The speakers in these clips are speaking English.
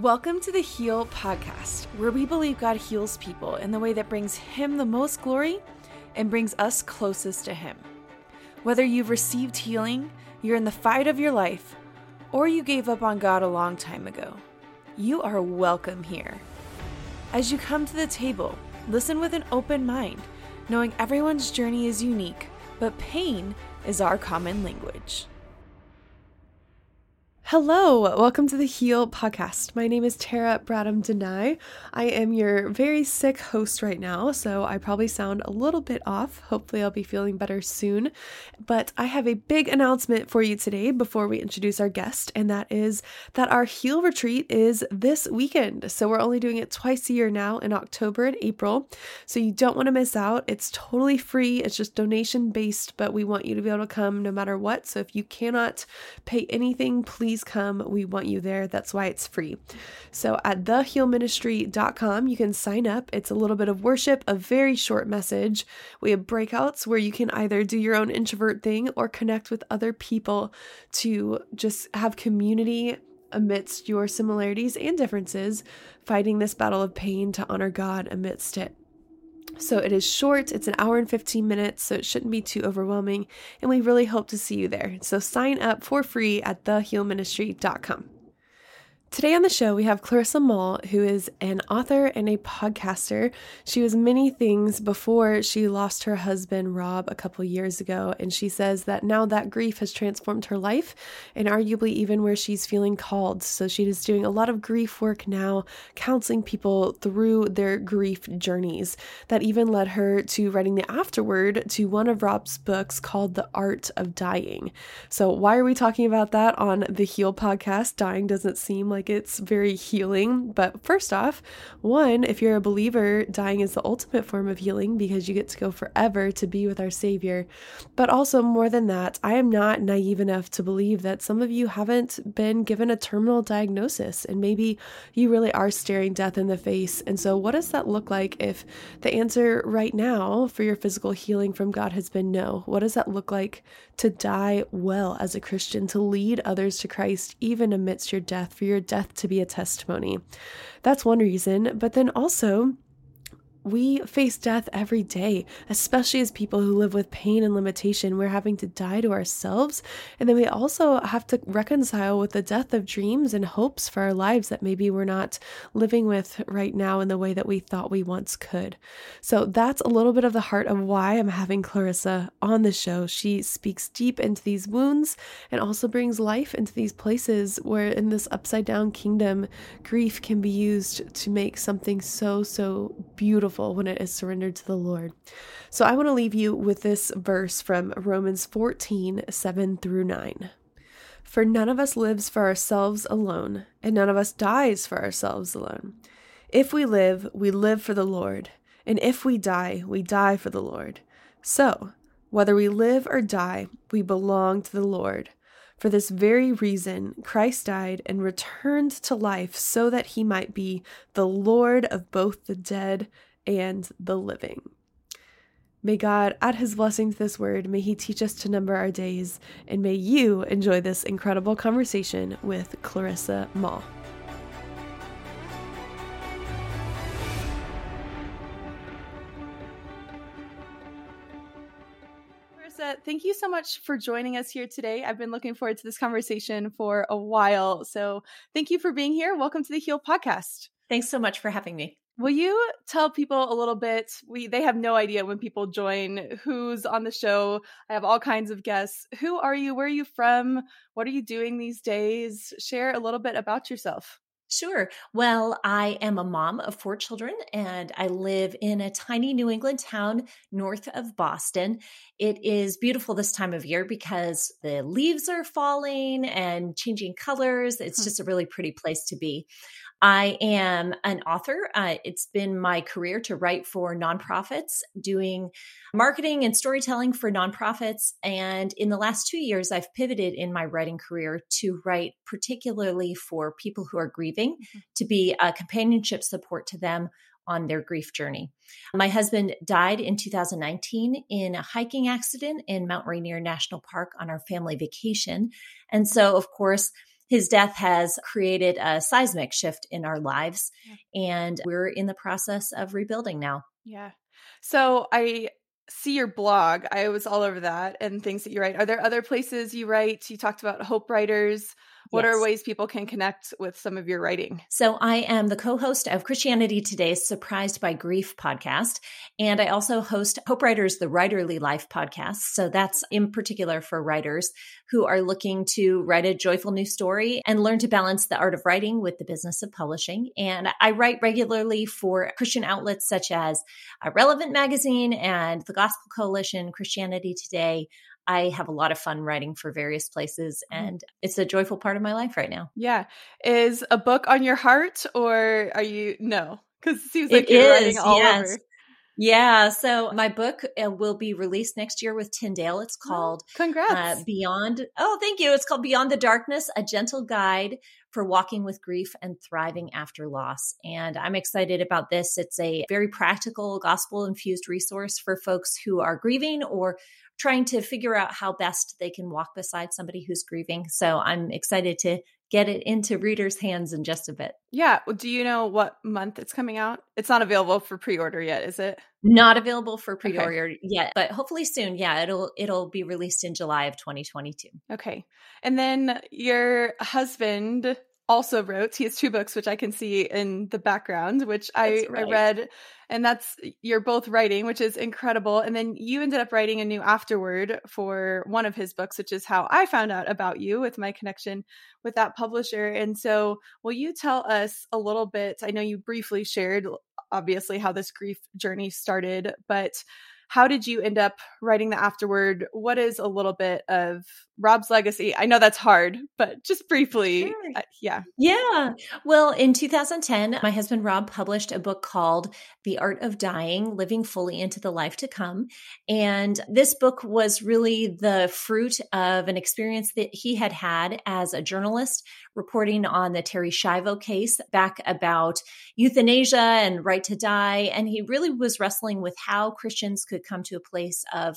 Welcome to the Heal Podcast, where we believe God heals people in the way that brings Him the most glory and brings us closest to Him. Whether you've received healing, you're in the fight of your life, or you gave up on God a long time ago, you are welcome here. As you come to the table, listen with an open mind, knowing everyone's journey is unique, but pain is our common language. Hello, welcome to the Heal Podcast. My name is Tera Bradham-Denai. I am your very sick host right now, so I probably sound a little bit off. Hopefully I'll be feeling better soon, but I have a big announcement for you today before we introduce our guest, and that is that our Heal Retreat is this weekend. So we're only doing it twice a year now in October and April, so you don't want to miss out. It's totally free. It's just donation-based, but we want you to be able to come no matter what. So if you cannot pay anything, please come. We want you there. That's why it's free. So at thehealministry.com, you can sign up. It's a little bit of worship, a very short message. We have breakouts where you can either do your own introvert thing or connect with other people to just have community amidst your similarities and differences, fighting this battle of pain to honor God amidst it. So it is short, it's an hour and 15 minutes, so it shouldn't be too overwhelming, and we really hope to see you there. So sign up for free at thehealministry.com. Today on the show, we have Clarissa Moll, who is an author and a podcaster. She was many things before she lost her husband, Rob, a couple years ago, and she says that now that grief has transformed her life and arguably even where she's feeling called. So she is doing a lot of grief work now, counseling people through their grief journeys that even led her to writing the afterword to one of Rob's books called The Art of Dying. So why are we talking about that on the Heal Podcast? Dying doesn't seem like it's very healing. But first off, one, if you're a believer, dying is the ultimate form of healing because you get to go forever to be with our Savior. But also more than that, I am not naive enough to believe that some of you haven't been given a terminal diagnosis and maybe you really are staring death in the face. And so what does that look like if the answer right now for your physical healing from God has been no? What does that look like to die well as a Christian, to lead others to Christ even amidst your death, for your death to be a testimony? That's one reason. But then also, we face death every day, especially as people who live with pain and limitation. We're having to die to ourselves. And then we also have to reconcile with the death of dreams and hopes for our lives that maybe we're not living with right now in the way that we thought we once could. So that's a little bit of the heart of why I'm having Clarissa on the show. She speaks deep into these wounds and also brings life into these places where in this upside down kingdom, grief can be used to make something so beautiful when it is surrendered to the Lord. So I want to leave you with this verse from Romans 14, 7 through 9. For none of us lives for ourselves alone, and none of us dies for ourselves alone. If we live, we live for the Lord. And if we die, we die for the Lord. So, whether we live or die, we belong to the Lord. For this very reason, Christ died and returned to life so that he might be the Lord of both the dead and the living. May God add his blessing to this word. May he teach us to number our days, and may you enjoy this incredible conversation with Clarissa Moll. Clarissa, thank you so much for joining us here today. I've been looking forward to this conversation for a while, so thank you for being here. Welcome to the Heal Podcast. Thanks so much for having me. Will you tell people a little bit? They have no idea when people join who's on the show. I have all kinds of guests. Who are you? Where are you from? What are you doing these days? Share a little bit about yourself. Sure. Well, I am a mom of 4 children, and I live in a tiny New England town north of Boston. It is beautiful this time of year because the leaves are falling and changing colors. It's just a really pretty place to be. I am an author. It's been my career to write for nonprofits, doing marketing and storytelling for nonprofits. And in the last 2 years, I've pivoted in my writing career to write particularly for people who are grieving, to be a companionship support to them on their grief journey. My husband died in 2019 in a hiking accident in Mount Rainier National Park on our family vacation. And so, of course, his death has created a seismic shift in our lives, and we're in the process of rebuilding now. Yeah. So I see your blog. I was all over that and things that you write. Are there other places you write? You talked about Hope Writers. What are ways people can connect with some of your writing? So I am the co-host of Christianity Today's Surprised by Grief podcast, and I also host Hope Writers, the Writerly Life podcast. So that's in particular for writers who are looking to write a joyful new story and learn to balance the art of writing with the business of publishing. And I write regularly for Christian outlets such as Relevant Magazine and the Gospel Coalition, Christianity Today. I have a lot of fun writing for various places, and it's a joyful part of my life right now. Yeah. Is a book on your heart, or are you, no, because it seems like you're writing all over. Yeah. So my book will be released next year with Tyndale. It's called It's called Beyond the Darkness, A Gentle Guide for Walking with Grief and Thriving After Loss. And I'm excited about this. It's a very practical, gospel-infused resource for folks who are grieving or trying to figure out how best they can walk beside somebody who's grieving. So I'm excited to get it into readers' hands in just a bit. Yeah. Do you know what month it's coming out? It's not available for pre-order yet, is it? Not available for pre-order yet, but hopefully soon. Yeah, it'll be released in July of 2022. Okay. And then your husband also wrote, he has two books, which I can see in the background, which I read, and that's, you're both writing, which is incredible. And then you ended up writing a new afterword for one of his books, which is how I found out about you with my connection with that publisher. And so will you tell us a little bit, I know you briefly shared, obviously, how this grief journey started, but how did you end up writing the afterword? What is a little bit of Rob's legacy? I know that's hard, but just briefly. Sure. Yeah. Well, in 2010, my husband, Rob, published a book called The Art of Dying, Living Fully into the Life to Come. And this book was really the fruit of an experience that he had had as a journalist reporting on the Terry Schiavo case back about euthanasia and right to die. And he really was wrestling with how Christians could come to a place of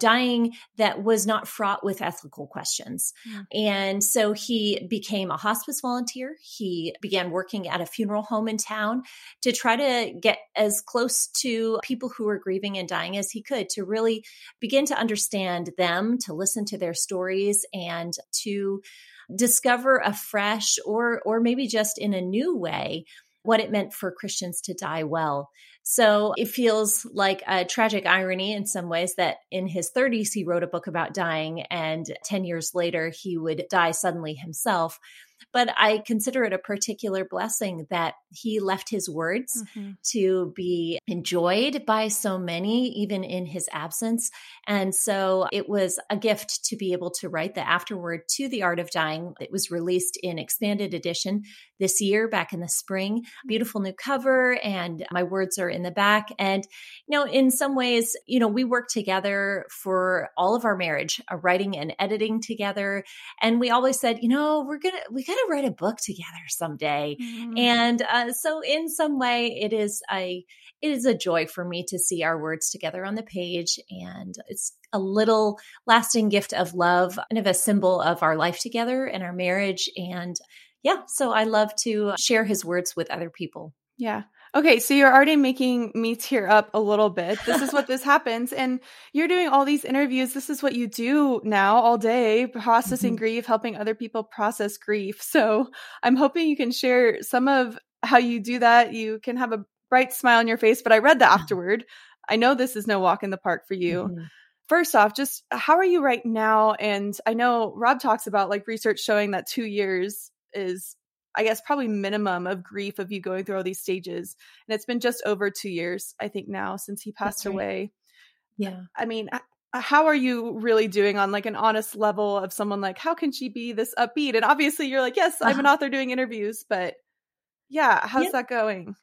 dying that was not fraught with ethical questions. Yeah. And so he became a hospice volunteer. He began working at a funeral home in town to try to get as close to people who were grieving and dying as he could, to really begin to understand them, to listen to their stories, and to discover afresh or maybe just in a new way what it meant for Christians to die well. So it feels like a tragic irony in some ways that in his 30s, he wrote a book about dying, and 10 years later, he would die suddenly himself. But I consider it a particular blessing that he left his words to be enjoyed by so many, even in his absence. And so it was a gift to be able to write the afterword to The Art of Dying. It was released in expanded edition this year, back in the spring. Beautiful new cover, and my words are in the back. And, you know, in some ways, you know, we worked together for all of our marriage, writing and editing together. And we always said, you know, we got to write a book together someday. And so in some way, it is a joy for me to see our words together on the page. And it's a little lasting gift of love, kind of a symbol of our life together and our marriage. And yeah, so I love to share his words with other people. Yeah. Okay, so you're already making me tear up a little bit. This is what this happens. And you're doing all these interviews. This is what you do now all day, processing grief, helping other people process grief. So I'm hoping you can share some of how you do that. You can have a bright smile on your face, but I read the afterword. I know this is no walk in the park for you. First off, just how are you right now? And I know Rob talks about like research showing that 2 years is, I guess, probably minimum of grief of you going through all these stages. And it's been just over 2 years, I think now, since he passed away. Yeah. I mean, how are you really doing on like an honest level of someone like, how can she be this upbeat? And obviously you're like, yes, I'm an author doing interviews, but yeah, how's that going?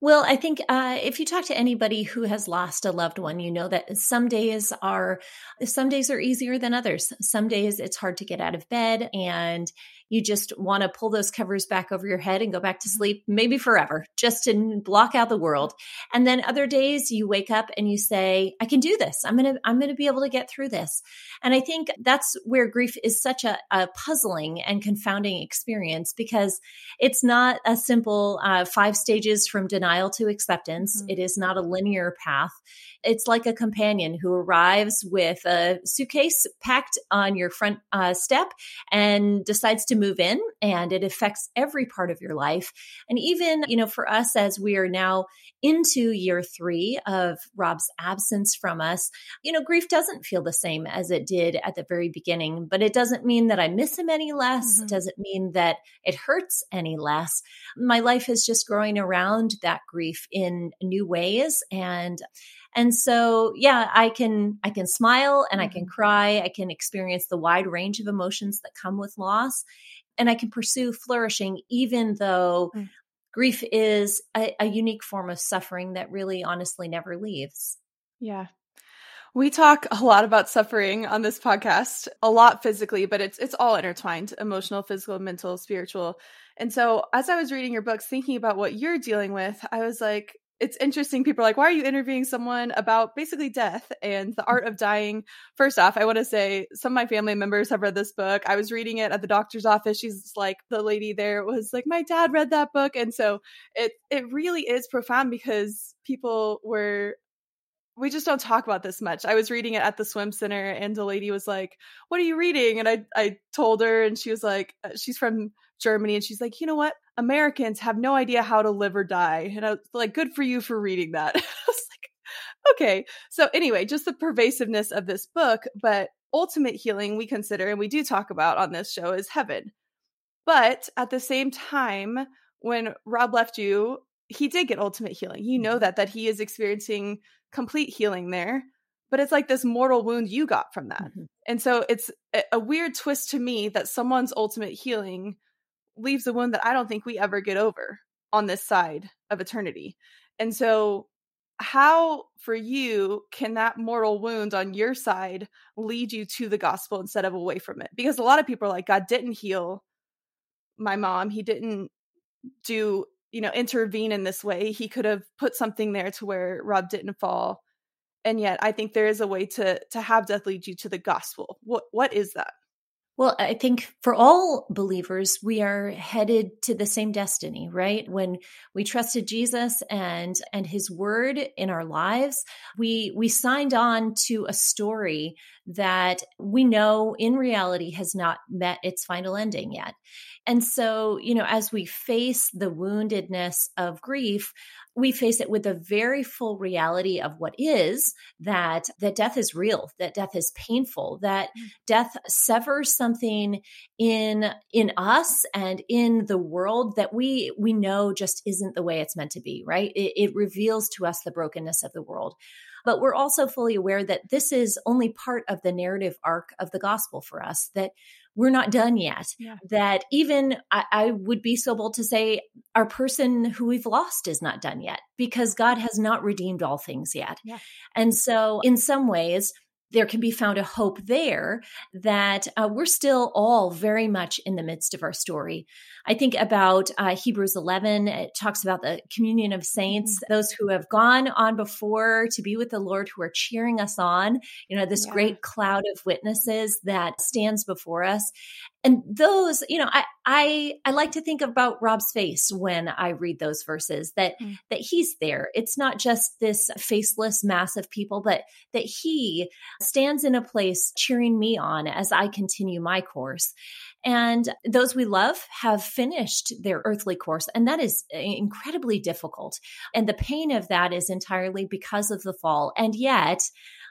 Well, I think if you talk to anybody who has lost a loved one, you know that some days are easier than others. Some days it's hard to get out of bed, and you just want to pull those covers back over your head and go back to sleep, maybe forever, just to block out the world. And then other days you wake up and you say, I can do this. I'm going to be able to get through this. And I think that's where grief is such a puzzling and confounding experience, because it's not a simple 5 stages from denial to acceptance. Mm-hmm. It is not a linear path. It's like a companion who arrives with a suitcase packed on your front step and decides to move in, and it affects every part of your life. And even, for us, as we are now into year 3 of Rob's absence from us, grief doesn't feel the same as it did at the very beginning, but it doesn't mean that I miss him any less. Mm-hmm. It doesn't mean that it hurts any less. My life is just growing around that grief in new ways. And so, yeah, I can smile and I can cry. I can experience the wide range of emotions that come with loss, and I can pursue flourishing, even though grief is a unique form of suffering that really honestly never leaves. Yeah. We talk a lot about suffering on this podcast, a lot physically, but it's all intertwined: emotional, physical, mental, spiritual. And so as I was reading your books, thinking about what you're dealing with, I was like, it's interesting. People are like, why are you interviewing someone about basically death and the art of dying? First off, I want to say some of my family members have read this book. I was reading it at the doctor's office. She's like, the lady there was like, my dad read that book. And so it really is profound, because we just don't talk about this much. I was reading it at the swim center, and the lady was like, what are you reading? And I told her, and she was like, she's from Germany. And she's like, you know what? Americans have no idea how to live or die. And I was like, good for you for reading that. I was like, okay. So anyway, just the pervasiveness of this book, but ultimate healing we consider, and we do talk about on this show, is heaven. But at the same time, when Rob left you, he did get ultimate healing. You know that he is experiencing complete healing there, but it's like this mortal wound you got from that. Mm-hmm. And so it's a weird twist to me that someone's ultimate healing leaves a wound that I don't think we ever get over on this side of eternity. And so how, for you, can that mortal wound on your side lead you to the gospel instead of away from it? Because a lot of people are like, God didn't heal my mom. He didn't intervene in this way. He could have put something there to where Rob didn't fall. And yet I think there is a way to have death lead you to the gospel. What is that? Well, I think for all believers, we are headed to the same destiny, right? When we trusted Jesus and his word in our lives, we signed on to a story that we know in reality has not met its final ending yet. And so, as we face the woundedness of grief, we face it with the very full reality of what is, that death is real, that death is painful, that death severs something in us and in the world that we know just isn't the way it's meant to be, right? It reveals to us the brokenness of the world. But we're also fully aware that this is only part of the narrative arc of the gospel for us, that we're not done yet, yeah. That even I would be so bold to say our person who we've lost is not done yet, because God has not redeemed all things yet. Yeah. And so in some ways, there can be found a hope there that we're still all very much in the midst of our story. I think about Hebrews 11. It talks about the communion of saints, those who have gone on before to be with the Lord, who are cheering us on, this great cloud of witnesses that stands before us. And those, I like to think about Rob's face when I read those verses, that he's there. It's not just this faceless mass of people, but that he stands in a place cheering me on as I continue my course. And those we love have finished their earthly course. And that is incredibly difficult. And the pain of that is entirely because of the fall. And yet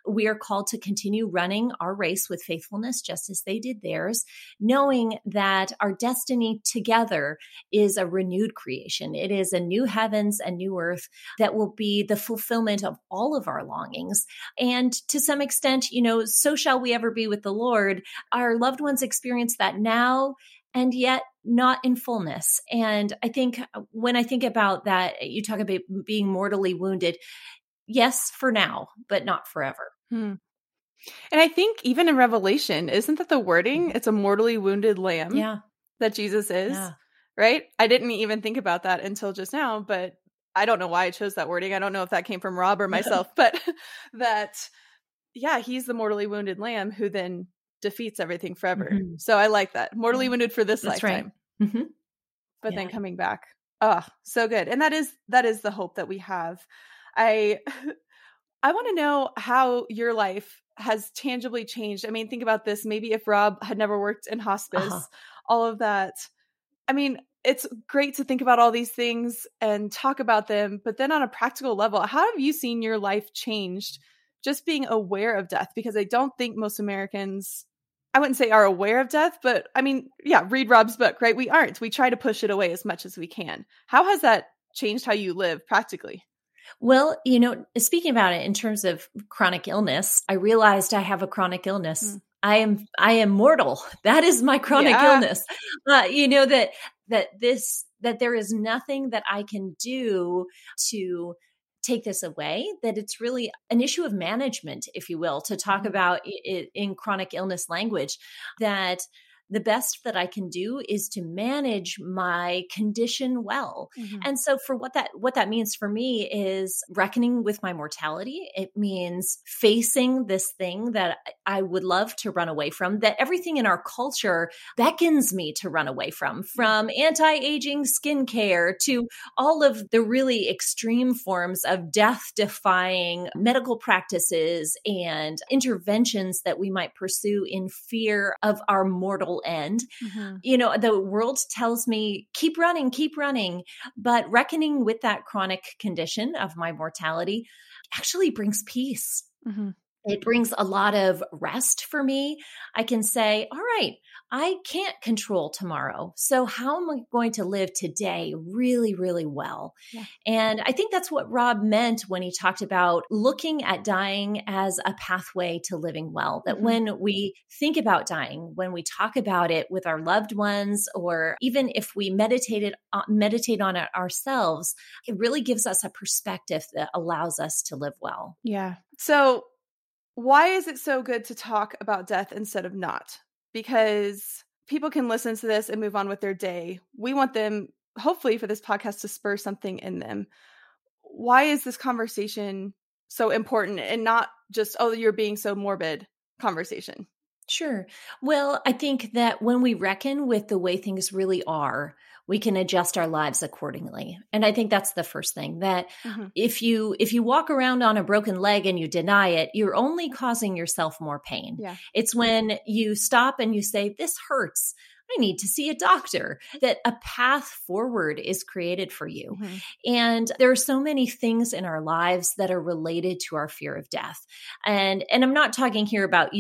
we are called to continue running our race with faithfulness, just as they did theirs, knowing that our destiny together is a renewed creation. It is a new heavens and new earth that will be the fulfillment of all of our longings. And to some extent, so shall we ever be with the Lord. Our loved ones experience that now, and yet not in fullness. And I think when I think about that, you talk about being mortally wounded. Yes, for now, but not forever. And I think even in Revelation, isn't that the wording? It's a mortally wounded lamb. Yeah. that Jesus is, right? I didn't even think about that until just now, but I don't know why I chose that wording. I don't know if that came from Rob or myself, but he's the mortally wounded lamb who then defeats everything forever. Mm-hmm. So I like that. Mortally wounded for this lifetime. Right. Mm-hmm. But then coming back. Oh, so good. And that is the hope that we have. I want to know how your life has tangibly changed. I mean, think about this. Maybe if Rob had never worked in hospice, all of that. I mean, it's great to think about all these things and talk about them, but then on a practical level, how have you seen your life changed just being aware of death? Because I don't think most Americans, I wouldn't say are aware of death, but I mean, read Rob's book, right? We aren't. We try to push it away as much as we can. How has that changed how you live practically? Well, speaking about it in terms of chronic illness, I realized I have a chronic illness. Mm. I am mortal. That is my chronic illness. That there is nothing that I can do to take this away, that it's really an issue of management, if you will, to talk about it in chronic illness language, that the best that I can do is to manage my condition well. Mm-hmm. And so for what that means for me is reckoning with my mortality. It means facing this thing that I would love to run away from, that everything in our culture beckons me to run away from anti-aging skincare to all of the really extreme forms of death-defying medical practices and interventions that we might pursue in fear of our mortal end. Mm-hmm. The world tells me, keep running, but reckoning with that chronic condition of my mortality actually brings peace. Mm-hmm. It brings a lot of rest for me. I can say, all right, I can't control tomorrow. So how am I going to live today really, really well? Yeah. And I think that's what Rob meant when he talked about looking at dying as a pathway to living well, that when we think about dying, when we talk about it with our loved ones, or even if we meditate on it ourselves, it really gives us a perspective that allows us to live well. Yeah. So why is it so good to talk about death instead of not? Because people can listen to this and move on with their day. We want them, hopefully, for this podcast to spur something in them. Why is this conversation so important and not just, oh, you're being so morbid conversation? Sure. Well, I think that when we reckon with the way things really are, we can adjust our lives accordingly. And I think that's the first thing, that if you walk around on a broken leg and you deny it, you're only causing yourself more pain. Yeah. It's when you stop and you say, this hurts, I need to see a doctor, that a path forward is created for you. Mm-hmm. And there are so many things in our lives that are related to our fear of death. And I'm not talking here about,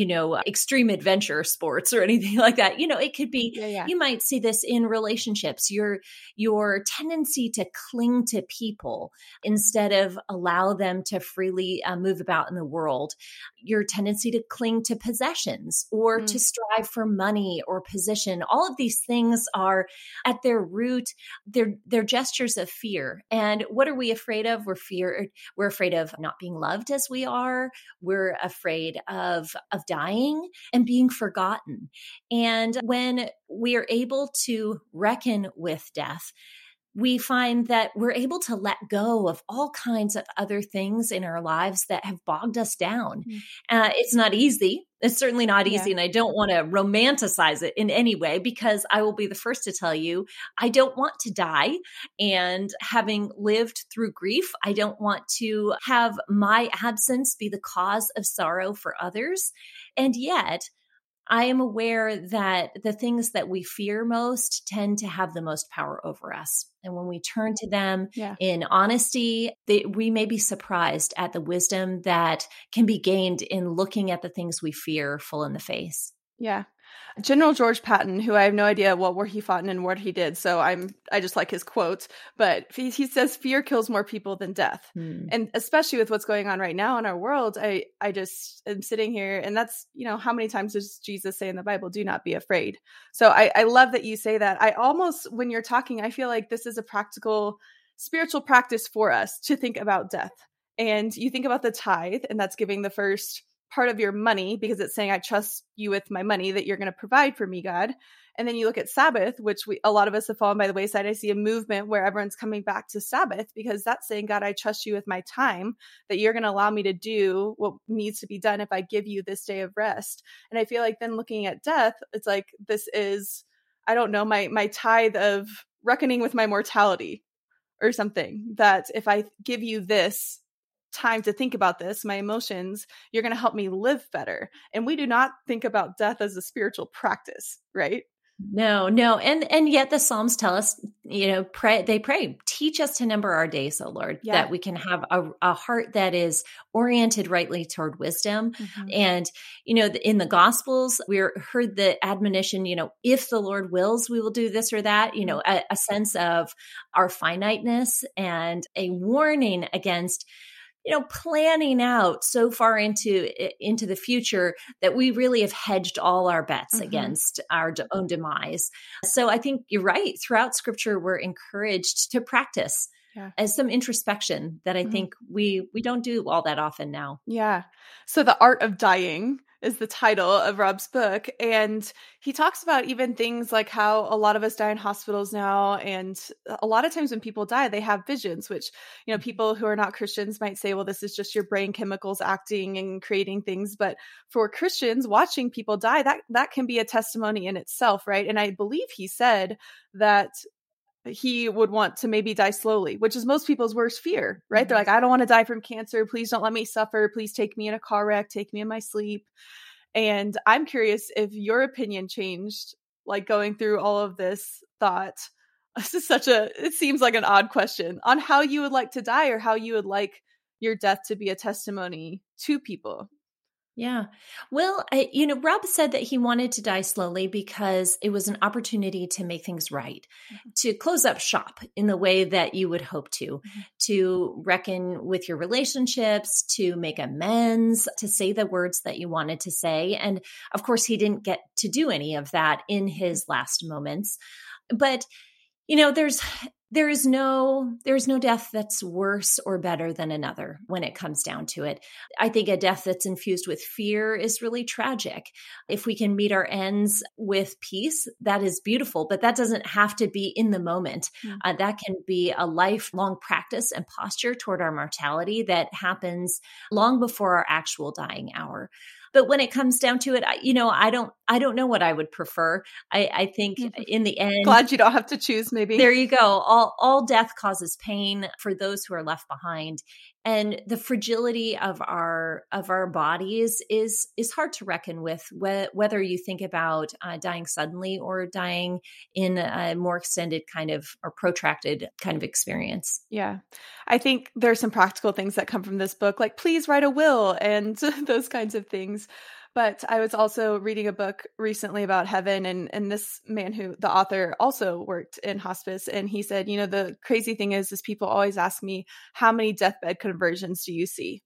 extreme adventure sports or anything like that. It could be, you might see this in relationships, your tendency to cling to people instead of allow them to freely move about in the world, your tendency to cling to possessions or to strive for money or position. All of these things are at their root, they're gestures of fear. And what are we afraid of? We're afraid of not being loved as we are. We're afraid of dying and being forgotten. And when we are able to reckon with death, we find that we're able to let go of all kinds of other things in our lives that have bogged us down. Mm-hmm. It's not easy. It's certainly not easy. Yeah. And I don't want to romanticize it in any way, because I will be the first to tell you, I don't want to die. And having lived through grief, I don't want to have my absence be the cause of sorrow for others. And yet, I am aware that the things that we fear most tend to have the most power over us. And when we turn to them in honesty, we may be surprised at the wisdom that can be gained in looking at the things we fear full in the face. Yeah. General George Patton, who I have no idea what war he fought in and what he did, so I just like his quote, but he says, fear kills more people than death. Mm. And especially with what's going on right now in our world, I just am sitting here, and that's, how many times does Jesus say in the Bible, do not be afraid? So I love that you say that. I almost, when you're talking, I feel like this is a practical spiritual practice for us to think about death. And you think about the tithe, and that's giving the first part of your money, because it's saying, I trust you with my money that you're going to provide for me, God. And then you look at Sabbath, which a lot of us have fallen by the wayside. I see a movement where everyone's coming back to Sabbath because that's saying, God, I trust you with my time, that you're going to allow me to do what needs to be done if I give you this day of rest. And I feel like then looking at death, it's like, this is, I don't know, my tithe of reckoning with my mortality or something, that if I give you this time to think about this, my emotions, you're going to help me live better. And we do not think about death as a spiritual practice, right? No. And yet the Psalms tell us, they pray, teach us to number our days, O Lord, that we can have a heart that is oriented rightly toward wisdom. Mm-hmm. And, in the Gospels, we heard the admonition, if the Lord wills, we will do this or that, a sense of our finiteness and a warning against planning out so far into the future that we really have hedged all our bets against our own demise. So I think you're right. Throughout Scripture, we're encouraged to practice as some introspection that I think we don't do all that often now. Yeah. So The Art of Dying is the title of Rob's book. And he talks about even things like how a lot of us die in hospitals now. And a lot of times when people die, they have visions, which, people who are not Christians might say, well, this is just your brain chemicals acting and creating things. But for Christians watching people die, that can be a testimony in itself, right? And I believe he said that he would want to maybe die slowly, which is most people's worst fear, right? Mm-hmm. They're like, I don't want to die from cancer. Please don't let me suffer. Please take me in a car wreck. Take me in my sleep. And I'm curious if your opinion changed, like going through all of this thought. This is it seems like an odd question on how you would like to die or how you would like your death to be a testimony to people. Yeah. Well, Rob said that he wanted to die slowly because it was an opportunity to make things right, to close up shop in the way that you would hope to reckon with your relationships, to make amends, to say the words that you wanted to say. And of course, he didn't get to do any of that in his last moments. But, there is no death that's worse or better than another when it comes down to it. I think a death that's infused with fear is really tragic. If we can meet our ends with peace, that is beautiful, but that doesn't have to be in the moment. Mm-hmm. That can be a lifelong practice and posture toward our mortality that happens long before our actual dying hour. But when it comes down to it, I don't know what I would prefer. I think in the end, glad you don't have to choose. Maybe there you go. All death causes pain for those who are left behind, and the fragility of our bodies is hard to reckon with. Whether you think about dying suddenly or dying in a more extended kind of or protracted kind of experience. Yeah, I think there are some practical things that come from this book, like please write a will and those kinds of things. But I was also reading a book recently about heaven and this man who, the author, also worked in hospice. And he said, the crazy thing is people always ask me, how many deathbed conversions do you see?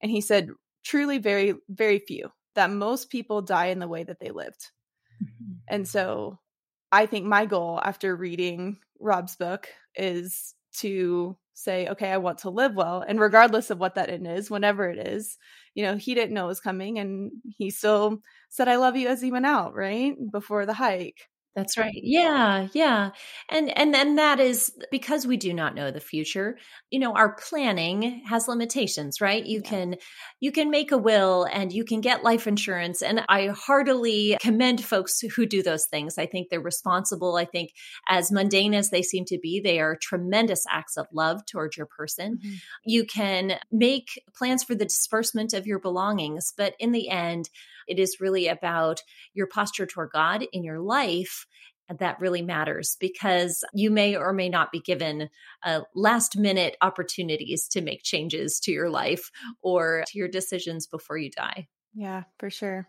And he said, truly very, very few, that most people die in the way that they lived. Mm-hmm. And so I think my goal after reading Rob's book is to say, okay, I want to live well. And regardless of what that end is, whenever it is, he didn't know it was coming. And he still said, I love you as he went out, right? Before the hike. That's right. Yeah. Yeah. And then that is because we do not know the future, our planning has limitations, right? You can make a will and you can get life insurance. And I heartily commend folks who do those things. I think they're responsible. I think as mundane as they seem to be, they are tremendous acts of love towards your person. Mm-hmm. You can make plans for the disbursement of your belongings, but in the end, it is really about your posture toward God in your life that really matters, because you may or may not be given last minute opportunities to make changes to your life or to your decisions before you die. Yeah, for sure.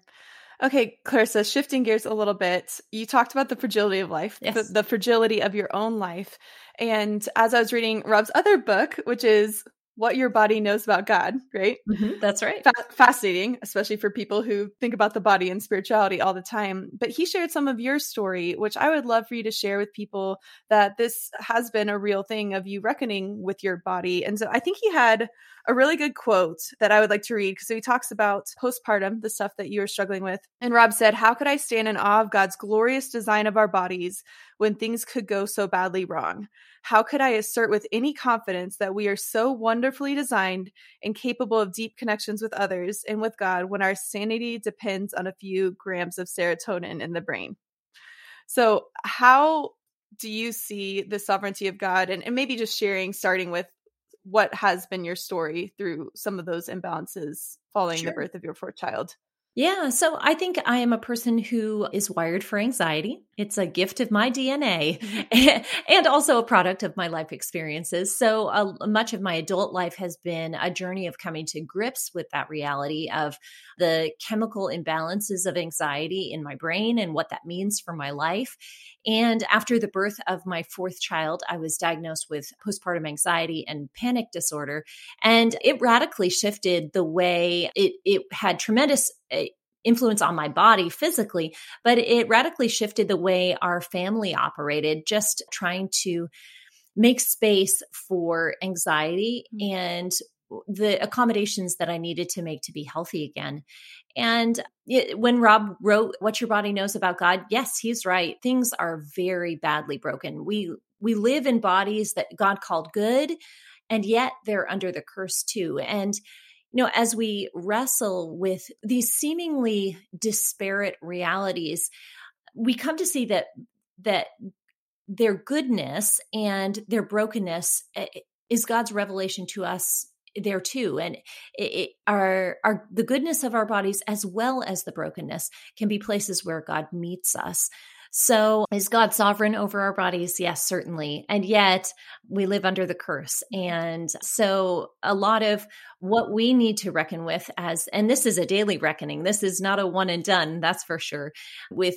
Okay, Clarissa, shifting gears a little bit, you talked about the fragility of life, yes. the fragility of your own life. And as I was reading Rob's other book, which is What Your Body Knows About God, right? Mm-hmm, that's right. Fascinating, especially for people who think about the body and spirituality all the time. But he shared some of your story, which I would love for you to share with people, that this has been a real thing of you reckoning with your body. And so I think he had a really good quote that I would like to read, because he talks about postpartum, the stuff that you were struggling with. And Rob said, "How could I stand in awe of God's glorious design of our bodies when things could go so badly wrong? How could I assert with any confidence that we are so wonderfully designed and capable of deep connections with others and with God when our sanity depends on a few grams of serotonin in the brain?" So how do you see the sovereignty of God? And maybe just starting with what has been your story through some of those imbalances following the birth of your fourth child? Yeah. So I think I am a person who is wired for anxiety. It's a gift of my DNA and also a product of my life experiences. So much of my adult life has been a journey of coming to grips with that reality of the chemical imbalances of anxiety in my brain and what that means for my life. And after the birth of my fourth child, I was diagnosed with postpartum anxiety and panic disorder. And it radically shifted the way it had tremendous influence on my body physically, but it radically shifted the way our family operated, just trying to make space for anxiety and the accommodations that I needed to make to be healthy again. And when Rob wrote What Your Body Knows About God, yes, he's right. Things are very badly broken. We live in bodies that God called good, and yet they're under the curse too. And as we wrestle with these seemingly disparate realities, we come to see that their goodness and their brokenness is God's revelation to us there too. And the goodness of our bodies, as well as the brokenness, can be places where God meets us. So is God sovereign over our bodies? Yes, certainly. And yet we live under the curse. And so a lot of what we need to reckon with and this is a daily reckoning. This is not a one and done, that's for sure, with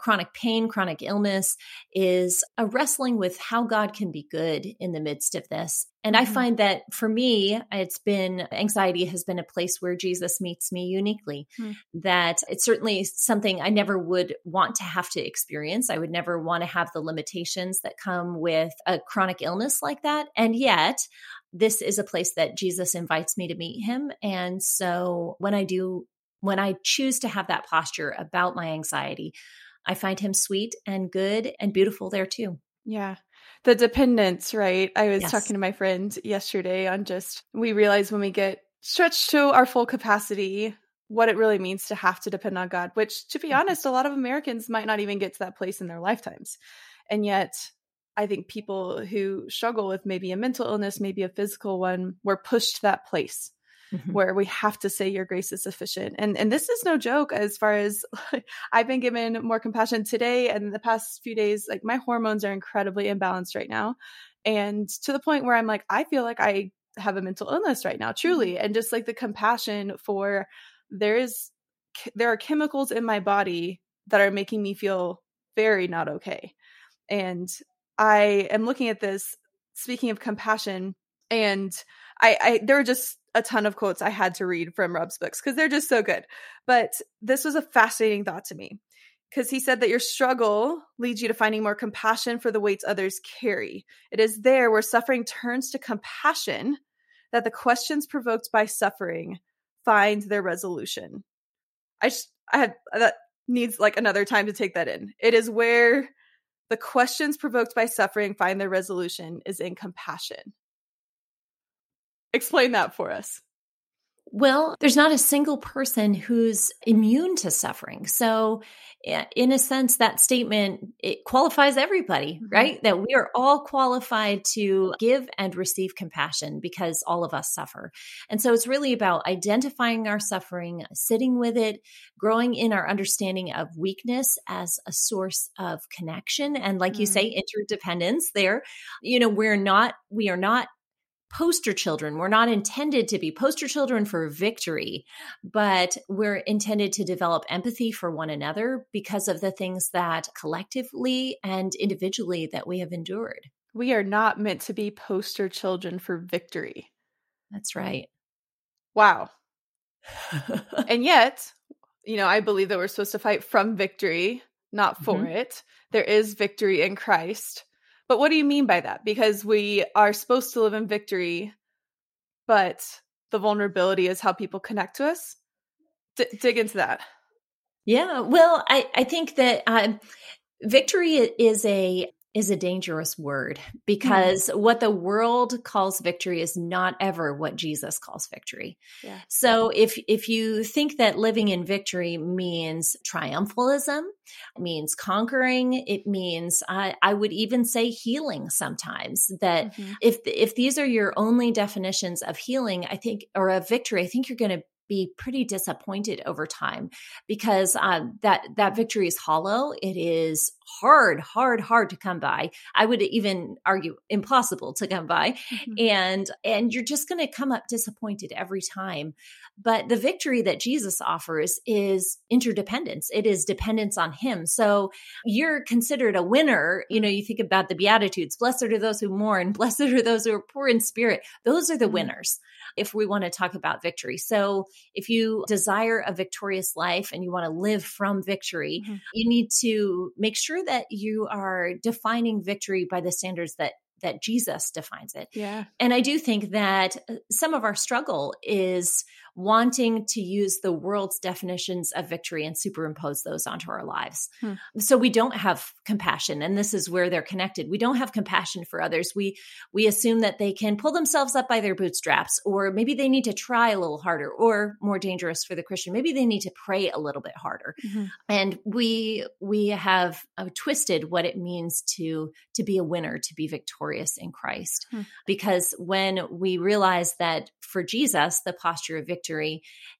chronic pain, chronic illness, is a wrestling with how God can be good in the midst of this. And I find that for me, anxiety has been a place where Jesus meets me uniquely, that it's certainly something I never would want to have to experience. I would never want to have the limitations that come with a chronic illness like that. And yet this is a place that Jesus invites me to meet him. And so when I choose to have that posture about my anxiety, I find him sweet and good and beautiful there too. Yeah. The dependence, right? I was talking to my friend yesterday on we realize when we get stretched to our full capacity, what it really means to have to depend on God, which, to be honest, a lot of Americans might not even get to that place in their lifetimes. And yet I think people who struggle with maybe a mental illness, maybe a physical one, were pushed to that place. Mm-hmm. Where we have to say your grace is sufficient. And this is no joke, as far as I've been given more compassion today and the past few days. Like, my hormones are incredibly imbalanced right now. And to the point where I'm like, I feel like I have a mental illness right now, truly. And just like the compassion for there are chemicals in my body that are making me feel very not okay. And I am looking at this, speaking of compassion, and I there are just a ton of quotes I had to read from Rob's books because they're just so good. But this was a fascinating thought to me, because he said that your struggle leads you to finding more compassion for the weights others carry. It is there where suffering turns to compassion that the questions provoked by suffering find their resolution. That needs like another time to take that in. It is where the questions provoked by suffering find their resolution is in compassion. Explain that for us. Well, there's not a single person who's immune to suffering. So in a sense, that statement, it qualifies everybody, right? That we are all qualified to give and receive compassion because all of us suffer. And so it's really about identifying our suffering, sitting with it, growing in our understanding of weakness as a source of connection. And like you say, interdependence there. We are not poster children. We're not intended to be poster children for victory, but we're intended to develop empathy for one another because of the things that collectively and individually that we have endured. We are not meant to be poster children for victory. That's right. Wow. And yet, you know, I believe that we're supposed to fight from victory, not for it. There is victory in Christ. But what do you mean by that? Because we are supposed to live in victory, but the vulnerability is how people connect to us. Dig into that. Yeah. Well, I think that victory is a dangerous word, because what the world calls victory is not ever what Jesus calls victory. Yeah. So if you think that living in victory means triumphalism, it means conquering, it means, I would even say healing sometimes, that if these are your only definitions of healing, I think, or of victory, I think you're going to be pretty disappointed over time, because that victory is hollow. It is hard to come by. I would even argue impossible to come by. And you're just going to come up disappointed every time. But the victory that Jesus offers is interdependence. It is dependence on him. So you're considered a winner. You know, you think about the Beatitudes, blessed are those who mourn, blessed are those who are poor in spirit. Those are the winners, if we want to talk about victory. So if you desire a victorious life and you want to live from victory, you need to make sure that you are defining victory by the standards that Jesus defines it. Yeah. And I do think that some of our struggle is wanting to use the world's definitions of victory and superimpose those onto our lives. So we don't have compassion, and this is where they're connected. We don't have compassion for others. We assume that they can pull themselves up by their bootstraps, or maybe they need to try a little harder, or more dangerous for the Christian, maybe they need to pray a little bit harder. And we have twisted what it means to be a winner, to be victorious in Christ. Because when we realize that for Jesus, the posture of victory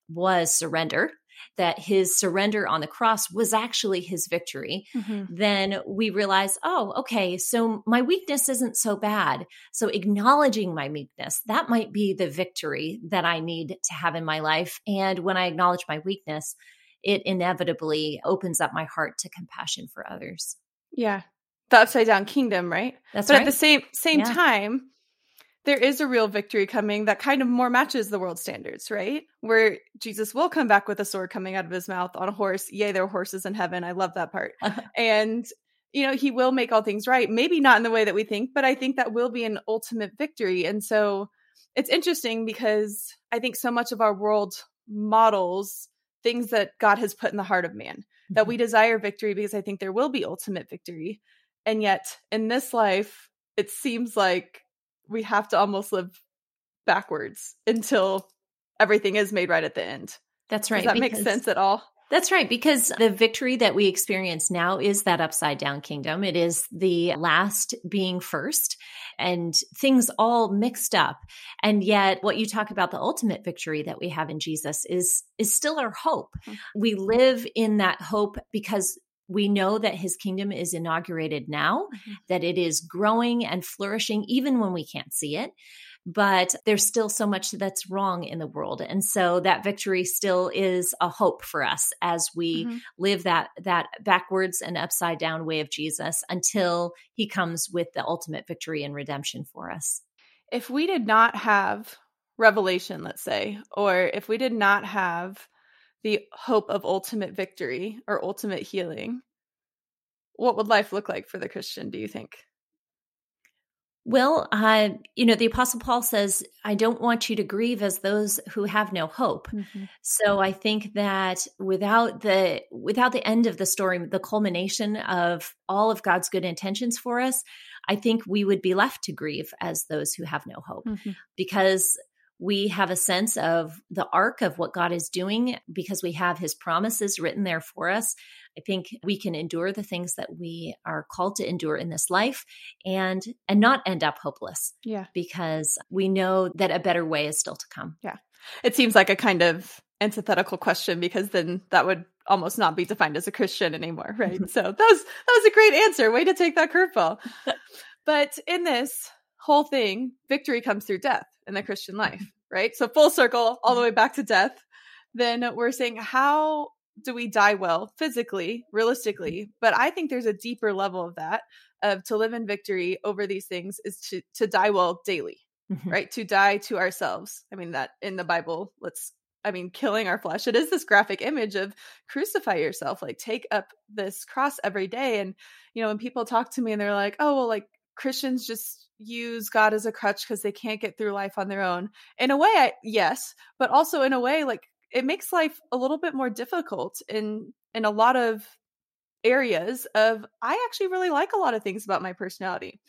was surrender, that his surrender on the cross was actually his victory, then we realize, oh, okay, so my weakness isn't so bad. So acknowledging my weakness, that might be the victory that I need to have in my life. And when I acknowledge my weakness, it inevitably opens up my heart to compassion for others. Yeah. The upside down kingdom, right? That's right. But at the same time, there is a real victory coming that kind of more matches the world standards, right? Where Jesus will come back with a sword coming out of his mouth on a horse. Yay, there are horses in heaven. I love that part. And, you know, he will make all things right. Maybe not in the way that we think, but I think that will be an ultimate victory. And so it's interesting, because I think so much of our world models things that God has put in the heart of man, that we desire victory because I think there will be ultimate victory. And yet in this life, it seems like we have to almost live backwards until everything is made right at the end. That's right. Does that make sense at all? That's right. Because the victory that we experience now is that upside down kingdom. It is the last being first, and things all mixed up. And yet what you talk about, the ultimate victory that we have in Jesus is still our hope. We live in that hope because we know that his kingdom is inaugurated now, that it is growing and flourishing, even when we can't see it. But there's still so much that's wrong in the world. And so that victory still is a hope for us as we live that backwards and upside down way of Jesus until he comes with the ultimate victory and redemption for us. If we did not have Revelation, let's say, or if we did not have the hope of ultimate victory or ultimate healing, what would life look like for the Christian, do you think? Well, you know, the Apostle Paul says, I don't want you to grieve as those who have no hope. So I think that without the end of the story, the culmination of all of God's good intentions for us, I think we would be left to grieve as those who have no hope, because we have a sense of the arc of what God is doing because we have his promises written there for us. I think we can endure the things that we are called to endure in this life and not end up hopeless. Yeah. Because we know that a better way is still to come. Yeah. It seems like a kind of antithetical question, because then that would almost not be defined as a Christian anymore, right? So that was a great answer. Way to take that curveball. But in this whole thing, victory comes through death in the Christian life, right? So full circle, all the way back to death. Then we're saying, how do we die well physically, realistically? But I think there's a deeper level of that, of to live in victory over these things is to die well daily, mm-hmm. right? To die to ourselves. I mean, that in the Bible, killing our flesh. It is this graphic image of crucify yourself, like take up this cross every day. And, you know, when people talk to me and they're like, oh, well, like Christians just use God as a crutch because they can't get through life on their own. In a way, yes, but also in a way, like it makes life a little bit more difficult in a lot of areas of, I actually really like a lot of things about my personality.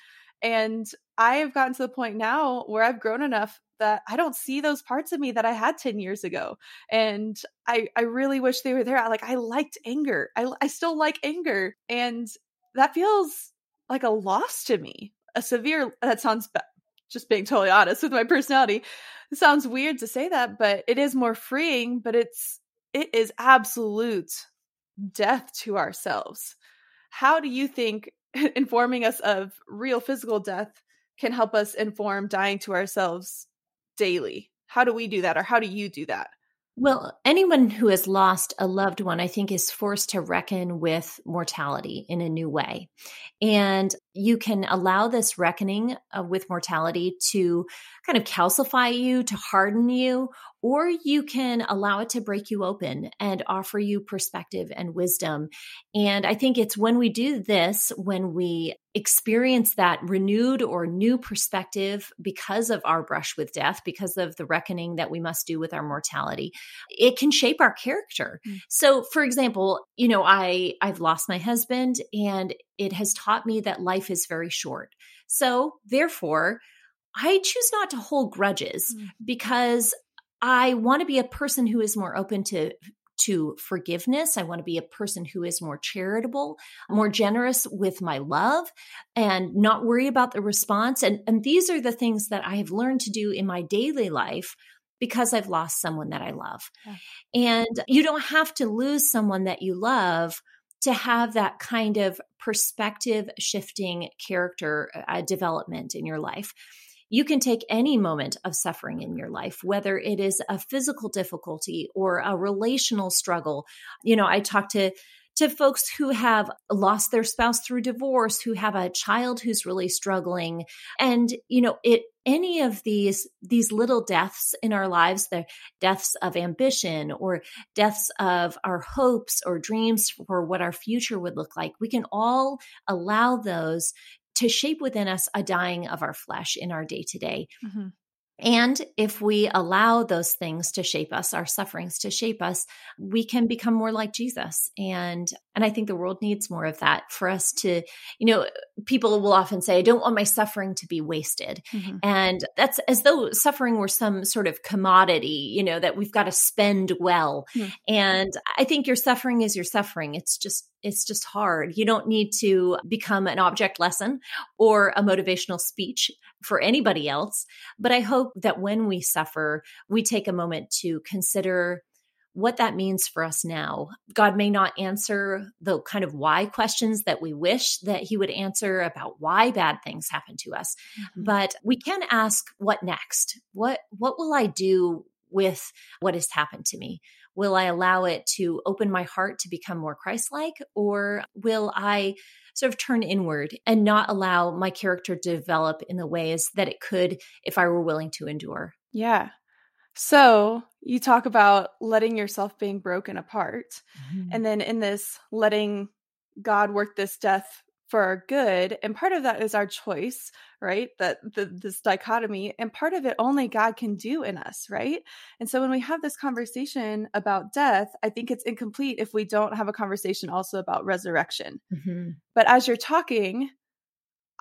And I have gotten to the point now where I've grown enough that I don't see those parts of me that I had 10 years ago. And I really wish they were there. I liked anger. I still like anger. And that feels like a loss to me. That sounds just being totally honest with my personality. It sounds weird to say that, but it is more freeing, but it is absolute death to ourselves. How do you think informing us of real physical death can help us inform dying to ourselves daily? How do we do that? Or how do you do that? Well, anyone who has lost a loved one, I think, is forced to reckon with mortality in a new way. And you can allow this reckoning with mortality to kind of calcify you, to harden you, or you can allow it to break you open and offer you perspective and wisdom. And I think it's when we do this, when we experience that renewed or new perspective because of our brush with death, because of the reckoning that we must do with our mortality, it can shape our character. Mm-hmm. So for example, you know, I've lost my husband, and it has taught me that life is very short. So therefore, I choose not to hold grudges mm-hmm. because I want to be a person who is more open to forgiveness. I want to be a person who is more charitable, more generous with my love, and not worry about the response. And these are the things that I have learned to do in my daily life because I've lost someone that I love. Yeah. And you don't have to lose someone that you love to have that kind of perspective shifting character development in your life. You can take any moment of suffering in your life, whether it is a physical difficulty or a relational struggle. You know, I talk to folks who have lost their spouse through divorce, who have a child who's really struggling. And, you know, any of these little deaths in our lives, the deaths of ambition or deaths of our hopes or dreams for what our future would look like, we can all allow those to shape within us a dying of our flesh in our day-to-day. Mm-hmm. And if we allow those things to shape us, our sufferings to shape us, we can become more like Jesus. And I think the world needs more of that for us to, you know, people will often say, I don't want my suffering to be wasted. Mm-hmm. And that's as though suffering were some sort of commodity, you know, that we've got to spend well. Mm-hmm. And I think your suffering is your suffering. It's just hard. You don't need to become an object lesson or a motivational speech for anybody else. But I hope that when we suffer, we take a moment to consider what that means for us now. God may not answer the kind of why questions that we wish that he would answer about why bad things happen to us, mm-hmm. but we can ask, what next? What will I do with what has happened to me? Will I allow it to open my heart to become more Christ-like, or will I sort of turn inward and not allow my character to develop in the ways that it could if I were willing to endure? Yeah. So you talk about letting yourself being broken apart. Mm-hmm. And then in this, letting God work this death for our good. And part of that is our choice, right? This dichotomy, and part of it only God can do in us, right? And so when we have this conversation about death, I think it's incomplete if we don't have a conversation also about resurrection. Mm-hmm. But as you're talking,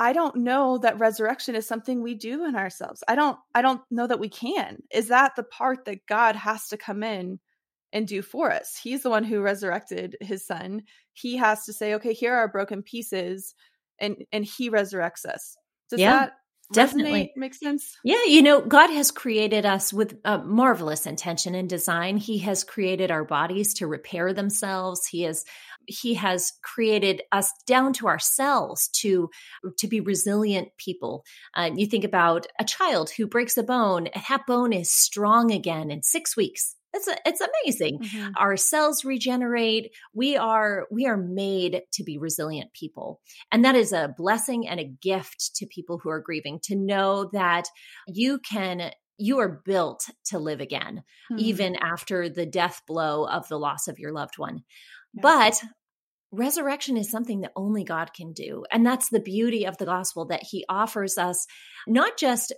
I don't know that resurrection is something we do in ourselves. I don't know that we can. Is that the part that God has to come in and do for us? He's the one who resurrected his son. He has to say, okay, here are our broken pieces, and he resurrects us. Does that definitely make sense? Yeah. You know, God has created us with marvelous intention and design. He has created our bodies to repair themselves. He has created us down to ourselves to be resilient people. You think about a child who breaks a bone, and that bone is strong again in 6 weeks. It's amazing. Mm-hmm. Our cells regenerate. We are made to be resilient people. And that is a blessing and a gift to people who are grieving, to know that you are built to live again, mm-hmm. even after the death blow of the loss of your loved one. Yeah. But resurrection is something that only God can do. And that's the beauty of the gospel, that he offers us not just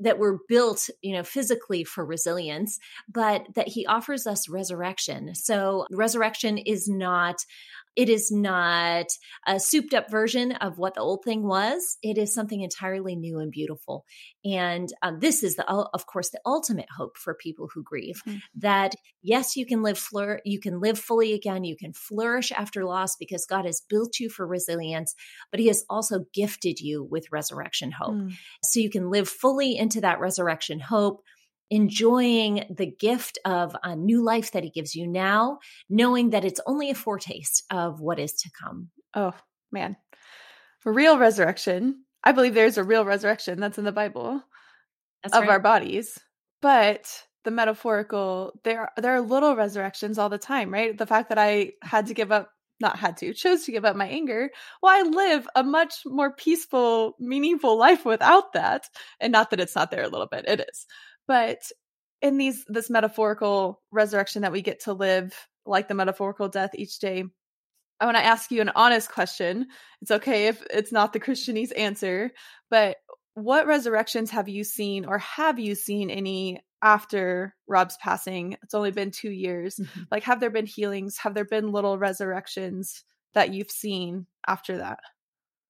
that we're built, physically for resilience, but that he offers us resurrection. So resurrection is not a souped up version of what the old thing was. It is something entirely new and beautiful. And this is, of course, the ultimate hope for people who grieve, mm-hmm. that yes, you can live fully again. You can flourish after loss because God has built you for resilience, but he has also gifted you with resurrection hope. Mm-hmm. So you can live fully into that resurrection hope, enjoying the gift of a new life that he gives you now, knowing that it's only a foretaste of what is to come. Oh, man. A real resurrection. I believe there's a real resurrection that's in the Bible our bodies. But the metaphorical, there are little resurrections all the time, right? The fact that I chose to give up my anger. Well, I live a much more peaceful, meaningful life without that. And not that it's not there a little bit, it is. But in this metaphorical resurrection that we get to live, like the metaphorical death each day, I want to ask you an honest question. It's okay if it's not the Christianese answer, but what resurrections have you seen, or have you seen any after Rob's passing? It's only been 2 years. Mm-hmm. Like, have there been healings? Have there been little resurrections that you've seen after that?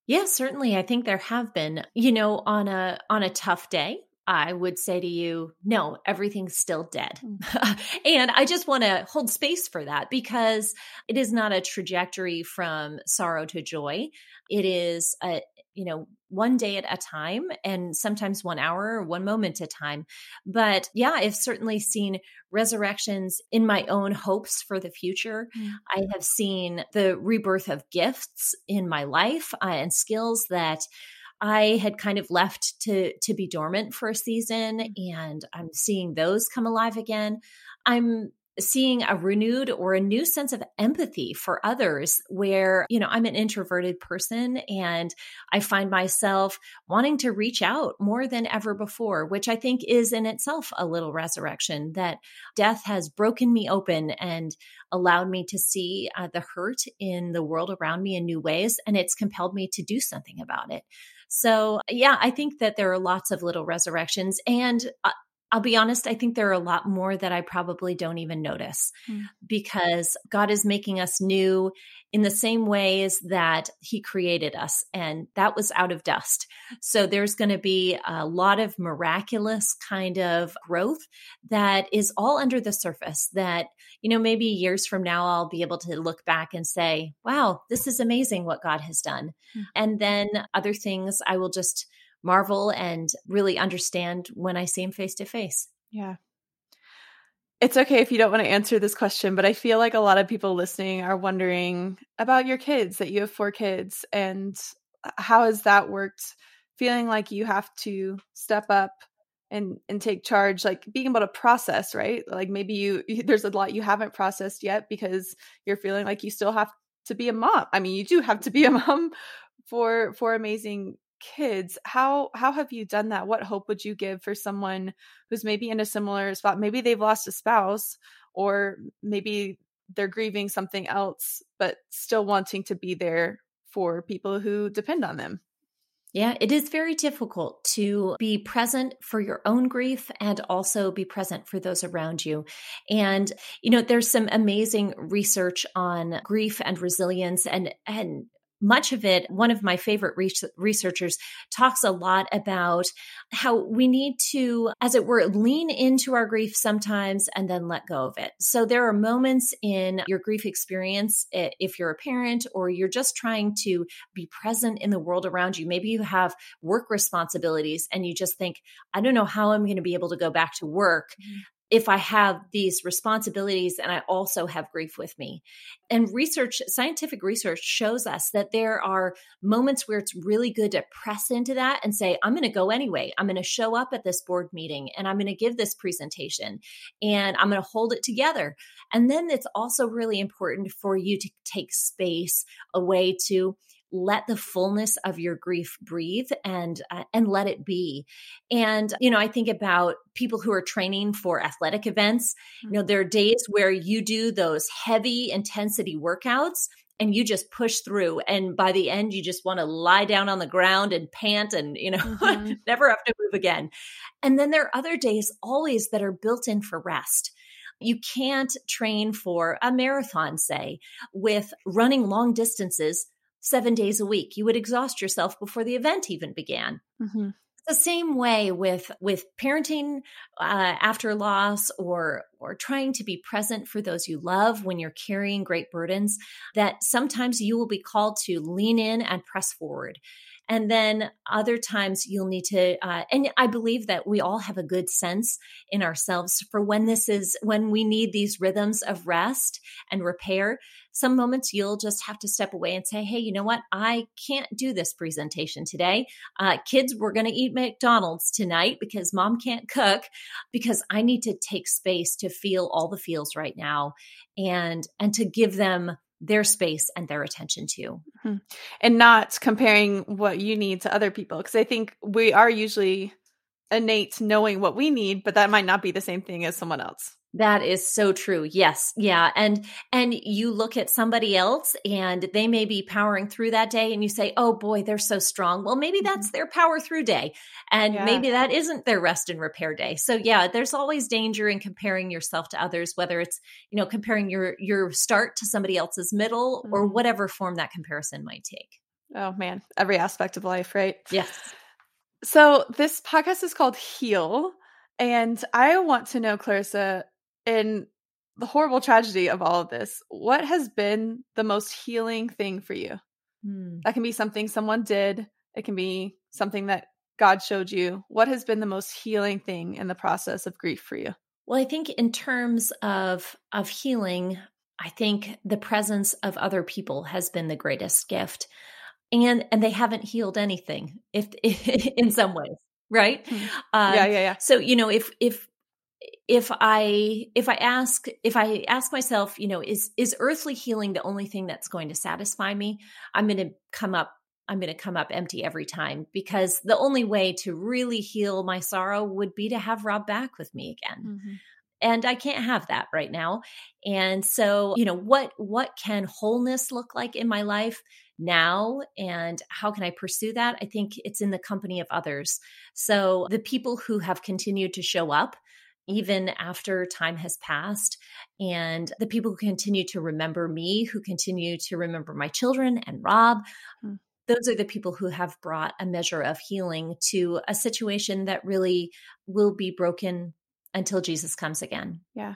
Yes, certainly. I think there have been. On a tough day, I would say to you, no, everything's still dead. And I just want to hold space for that, because it is not a trajectory from sorrow to joy. It is one day at a time, and sometimes 1 hour, or 1 moment at a time. But yeah, I've certainly seen resurrections in my own hopes for the future. Mm-hmm. I have seen the rebirth of gifts in my life and skills that I had kind of left to be dormant for a season, and I'm seeing those come alive again. I'm seeing a renewed or a new sense of empathy for others, where, I'm an introverted person and I find myself wanting to reach out more than ever before, which I think is in itself a little resurrection, that death has broken me open and allowed me to see the hurt in the world around me in new ways. And it's compelled me to do something about it. So yeah, I think that there are lots of little resurrections, and I'll be honest, I think there are a lot more that I probably don't even notice, because God is making us new in the same ways that he created us, and that was out of dust. So there's going to be a lot of miraculous kind of growth that is all under the surface that, maybe years from now, I'll be able to look back and say, wow, this is amazing what God has done. Mm. And then other things I will just marvel and really understand when I see him face to face. Yeah. It's okay if you don't want to answer this question, but I feel like a lot of people listening are wondering about your kids, that you have 4 kids, and how has that worked? Feeling like you have to step up and take charge, like being able to process, right? Like maybe there's a lot you haven't processed yet because you're feeling like you still have to be a mom. I mean, you do have to be a mom for amazing kids. How have you done that? What hope would you give for someone who's maybe in a similar spot? Maybe they've lost a spouse, or maybe they're grieving something else, but still wanting to be there for people who depend on them. Yeah, it is very difficult to be present for your own grief and also be present for those around you. And, there's some amazing research on grief and resilience, and much of it, one of my favorite researchers talks a lot about how we need to, as it were, lean into our grief sometimes and then let go of it. So there are moments in your grief experience, if you're a parent or you're just trying to be present in the world around you, maybe you have work responsibilities and you just think, I don't know how I'm going to be able to go back to work. if I have these responsibilities and I also have grief with me. And research, scientific research shows us that there are moments where it's really good to press into that and say, I'm going to go anyway. I'm going to show up at this board meeting and I'm going to give this presentation and I'm going to hold it together. And then it's also really important for you to take space away to let the fullness of your grief breathe and let it be. And, you know, I think about people who are training for athletic events. You know, there are days where you do those heavy intensity workouts and you just push through. And by the end, you just want to lie down on the ground and pant and, you know, never have to move again. And then there are other days always that are built in for rest. You can't train for a marathon, say, with running long distances 7 days a week. You would exhaust yourself before the event even began. Mm-hmm. The same way with parenting after loss or trying to be present for those you love when you're carrying great burdens, that sometimes you will be called to lean in and press forward. And then other times you'll need to, and I believe that we all have a good sense in ourselves for when we need these rhythms of rest and repair. Some moments you'll just have to step away and say, hey, you know what? I can't do this presentation today. Kids, we're going to eat McDonald's tonight because mom can't cook, because I need to take space to feel all the feels right now and to give them their space and their attention to. Mm-hmm. And not comparing what you need to other people. Because I think we are usually innate knowing what we need, but that might not be the same thing as someone else. That is so true. Yes. Yeah. And you look at somebody else and they may be powering through that day and you say, oh boy, they're so strong. Well, maybe that's their power through day. And maybe that isn't their rest and repair day. So yeah, there's always danger in comparing yourself to others, whether it's, you know, comparing your start to somebody else's middle or whatever form that comparison might take. Oh man, every aspect of life, right? Yes. So this podcast is called Heal. And I want to know, Clarissa, in the horrible tragedy of all of this, what has been the most healing thing for you? That can be something someone did. It can be something that God showed you. What has been the most healing thing in the process of grief for you? Well, I think in terms of healing, I think the presence of other people has been the greatest gift. And they haven't healed anything if in some ways. Right? Yeah. So, you know, if I ask myself, you know, is earthly healing the only thing that's going to satisfy me? I'm going to come up empty every time, because the only way to really heal my sorrow would be to have Rob back with me again. Mm-hmm. And I can't have that right now. And so, you know, what can wholeness look like in my life now? And how can I pursue that? I think it's in the company of others. So the people who have continued to show up, even after time has passed, and the people who continue to remember me, who continue to remember my children and Rob, those are the people who have brought a measure of healing to a situation that really will be broken until Jesus comes again. Yeah.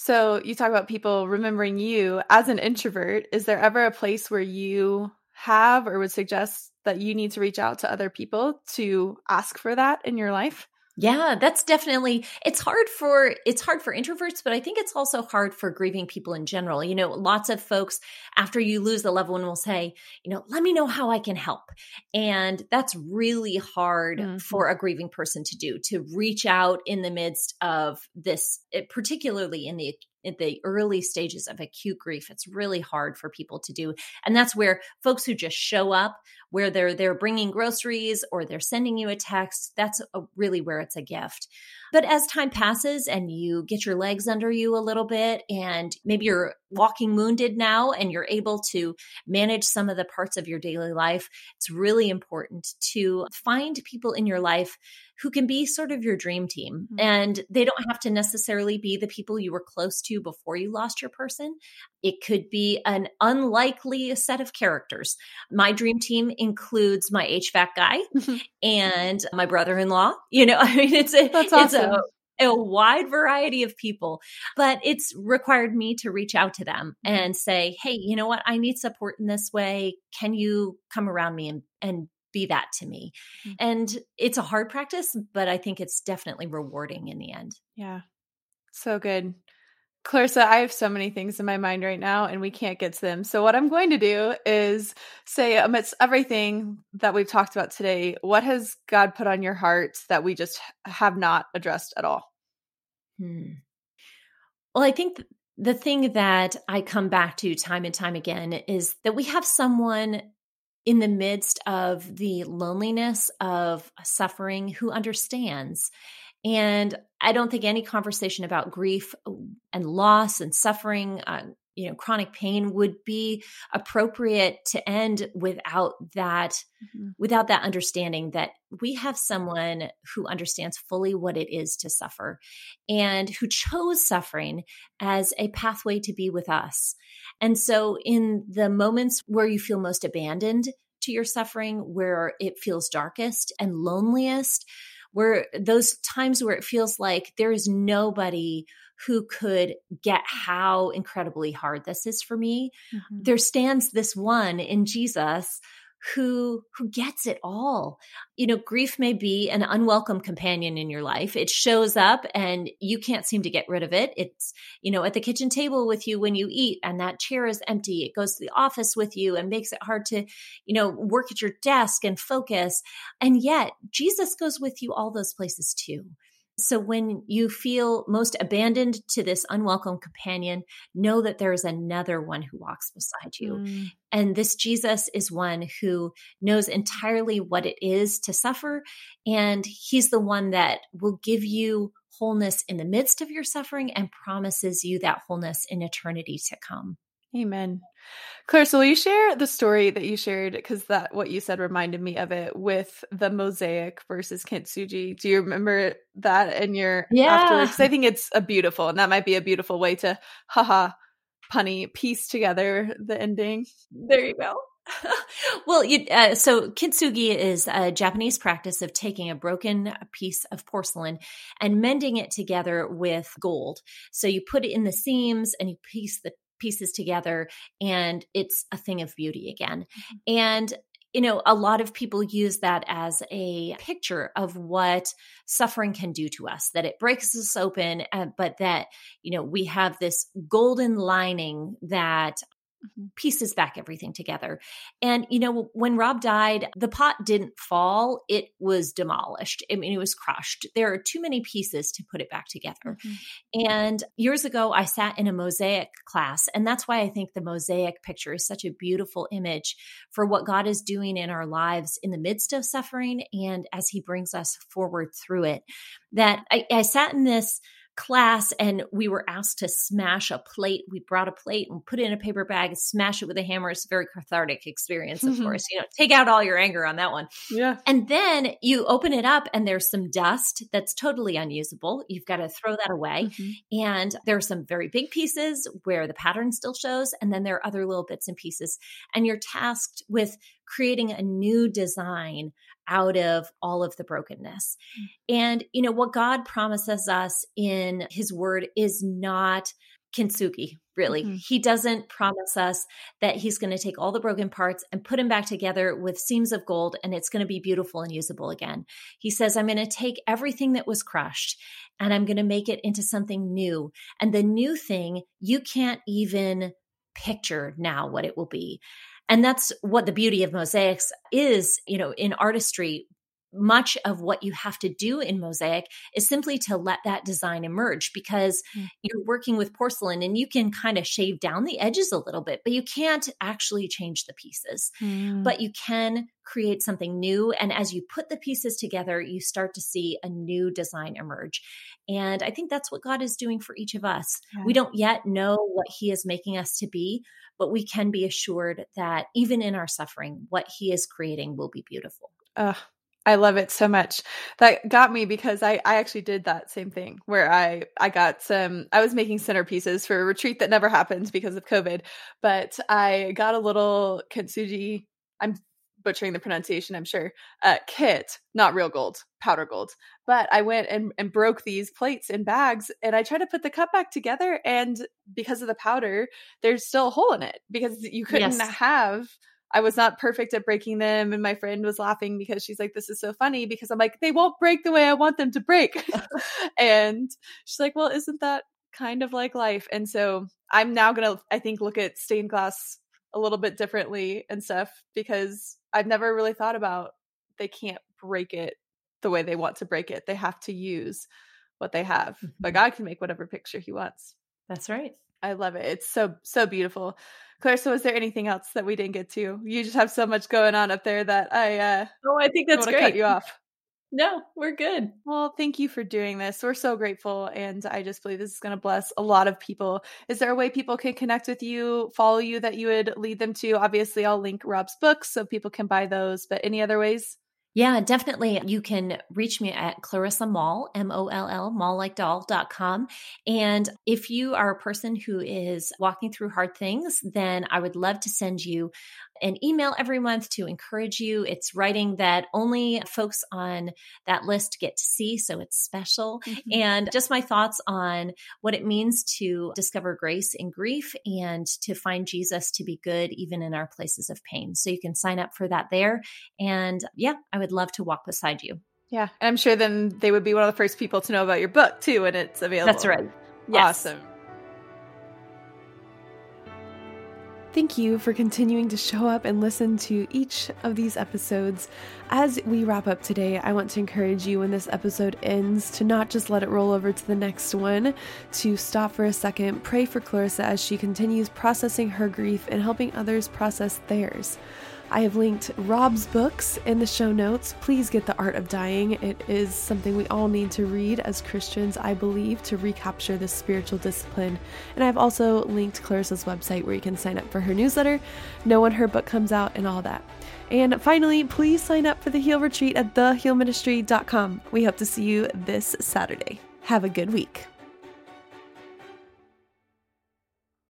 So you talk about people remembering you as an introvert. Is there ever a place where you have or would suggest that you need to reach out to other people to ask for that in your life? Yeah, that's definitely, it's hard for introverts, but I think it's also hard for grieving people in general. You know, lots of folks after you lose a loved one will say, you know, let me know how I can help. And that's really hard for a grieving person to do, to reach out in the midst of this, particularly in the early stages of acute grief. It's really hard for people to do. And that's where folks who just show up, where they're bringing groceries or they're sending you a text, that's really where it's a gift. But as time passes and you get your legs under you a little bit, and maybe you're walking wounded now and you're able to manage some of the parts of your daily life, it's really important to find people in your life who can be sort of your dream team. Mm-hmm. And they don't have to necessarily be the people you were close to before you lost your person. It could be an unlikely set of characters. My dream team includes my HVAC guy and my brother-in-law. You know, I mean, That's awesome. It's a wide variety of people, but it's required me to reach out to them and say, hey, you know what? I need support in this way. Can you come around me and be that to me? Mm-hmm. And it's a hard practice, but I think it's definitely rewarding in the end. Yeah. So good. Clarissa, I have so many things in my mind right now and we can't get to them. So what I'm going to do is say, amidst everything that we've talked about today, what has God put on your heart that we just have not addressed at all? Well, I think the thing that I come back to time and time again is that we have someone in the midst of the loneliness of suffering who understands. And I don't think any conversation about grief and loss and suffering, chronic pain would be appropriate to end without that, without that understanding that we have someone who understands fully what it is to suffer and who chose suffering as a pathway to be with us. And so in the moments where you feel most abandoned to your suffering, where it feels darkest and loneliest, where those times where it feels like there is nobody who could get how incredibly hard this is for me, there stands this one in Jesus who gets it all. You know, grief may be an unwelcome companion in your life. It shows up and you can't seem to get rid of it. It's, you know, at the kitchen table with you when you eat and that chair is empty. It goes to the office with you and makes it hard to, you know, work at your desk and focus. And yet Jesus goes with you all those places too. So when you feel most abandoned to this unwelcome companion, know that there is another one who walks beside you. And this Jesus is one who knows entirely what it is to suffer. And he's the one that will give you wholeness in the midst of your suffering and promises you that wholeness in eternity to come. Amen. Clarissa, will you share the story that you shared? Because that what you said reminded me of it with the mosaic versus kintsugi. Do you remember that in your afterwards? Because I think it's a beautiful, and that might be a beautiful way to punny piece together the ending. There you go. Well, so kintsugi is a Japanese practice of taking a broken piece of porcelain and mending it together with gold. So you put it in the seams and you piece the pieces together and it's a thing of beauty again. And, you know, a lot of people use that as a picture of what suffering can do to us, that it breaks us open, but that, you know, we have this golden lining that pieces back everything together. And, you know, when Rob died, the pot didn't fall. It was demolished. I mean, it was crushed. There are too many pieces to put it back together. And years ago, I sat in a mosaic class. And that's why I think the mosaic picture is such a beautiful image for what God is doing in our lives in the midst of suffering and as he brings us forward through it. That I sat in this class and we were asked to smash a plate. We brought a plate and put it in a paper bag and smash it with a hammer. It's a very cathartic experience, of course. You know, take out all your anger on that one. Yeah. And then you open it up and there's some dust that's totally unusable. You've got to throw that away. And there are some very big pieces where the pattern still shows. And then there are other little bits and pieces. And you're tasked with creating a new design out of all of the brokenness. And, you know, what God promises us in his word is not kintsugi, really. He doesn't promise us that he's going to take all the broken parts and put them back together with seams of gold, and it's going to be beautiful and usable again. He says, I'm going to take everything that was crushed and I'm going to make it into something new. And the new thing, you can't even picture now what it will be. And that's what the beauty of mosaics is, you know, in artistry. Much of what you have to do in mosaic is simply to let that design emerge because you're working with porcelain and you can kind of shave down the edges a little bit, but you can't actually change the pieces, but you can create something new. And as you put the pieces together, you start to see a new design emerge. And I think that's what God is doing for each of us. We don't yet know what he is making us to be, but we can be assured that even in our suffering, what he is creating will be beautiful. I love it so much. That got me because I actually did that same thing where I got some, I was making centerpieces for a retreat that never happened because of COVID, but I got a little kintsugi, I'm butchering the pronunciation, I'm sure, kit, not real gold, powder gold. But I went and broke these plates and bags and I tried to put the cup back together. And because of the powder, there's still a hole in it because you couldn't have I was not perfect at breaking them. And my friend was laughing because she's like, this is so funny, because I'm like, they won't break the way I want them to break. And she's like, well, isn't that kind of like life? And so I'm now going to, I think, look at stained glass a little bit differently and stuff, because I've never really thought about, they can't break it the way they want to break it. They have to use what they have, mm-hmm. but God can make whatever picture he wants. That's right. I love it. It's so, so beautiful. Clarissa, was there anything else that we didn't get to? You just have so much going on up there that I think that's great. Cut you off. No, we're good. Well, thank you for doing this. We're so grateful. And I just believe this is going to bless a lot of people. Is there a way people can connect with you, follow you, that you would lead them to? Obviously, I'll link Rob's books so people can buy those, but any other ways? Yeah, definitely. You can reach me at Clarissa Moll, Moll, malllikedoll.com. And if you are a person who is walking through hard things, then I would love to send you an email every month to encourage you. It's writing that only folks on that list get to see, so it's special. Mm-hmm. And just my thoughts on what it means to discover grace in grief and to find Jesus to be good even in our places of pain. So you can sign up for that there. And yeah, I would love to walk beside you. Yeah. And I'm sure then they would be one of the first people to know about your book too, when it's available. That's right. Yes. Awesome. Thank you for continuing to show up and listen to each of these episodes. As we wrap up today, I want to encourage you, when this episode ends, to not just let it roll over to the next one, to stop for a second, pray for Clarissa as she continues processing her grief and helping others process theirs. I have linked Rob's books in the show notes. Please get The Art of Dying. It is something we all need to read as Christians, I believe, to recapture this spiritual discipline. And I've also linked Clarissa's website where you can sign up for her newsletter, know when her book comes out, and all that. And finally, please sign up for the Heal Retreat at thehealministry.com. We hope to see you this Saturday. Have a good week.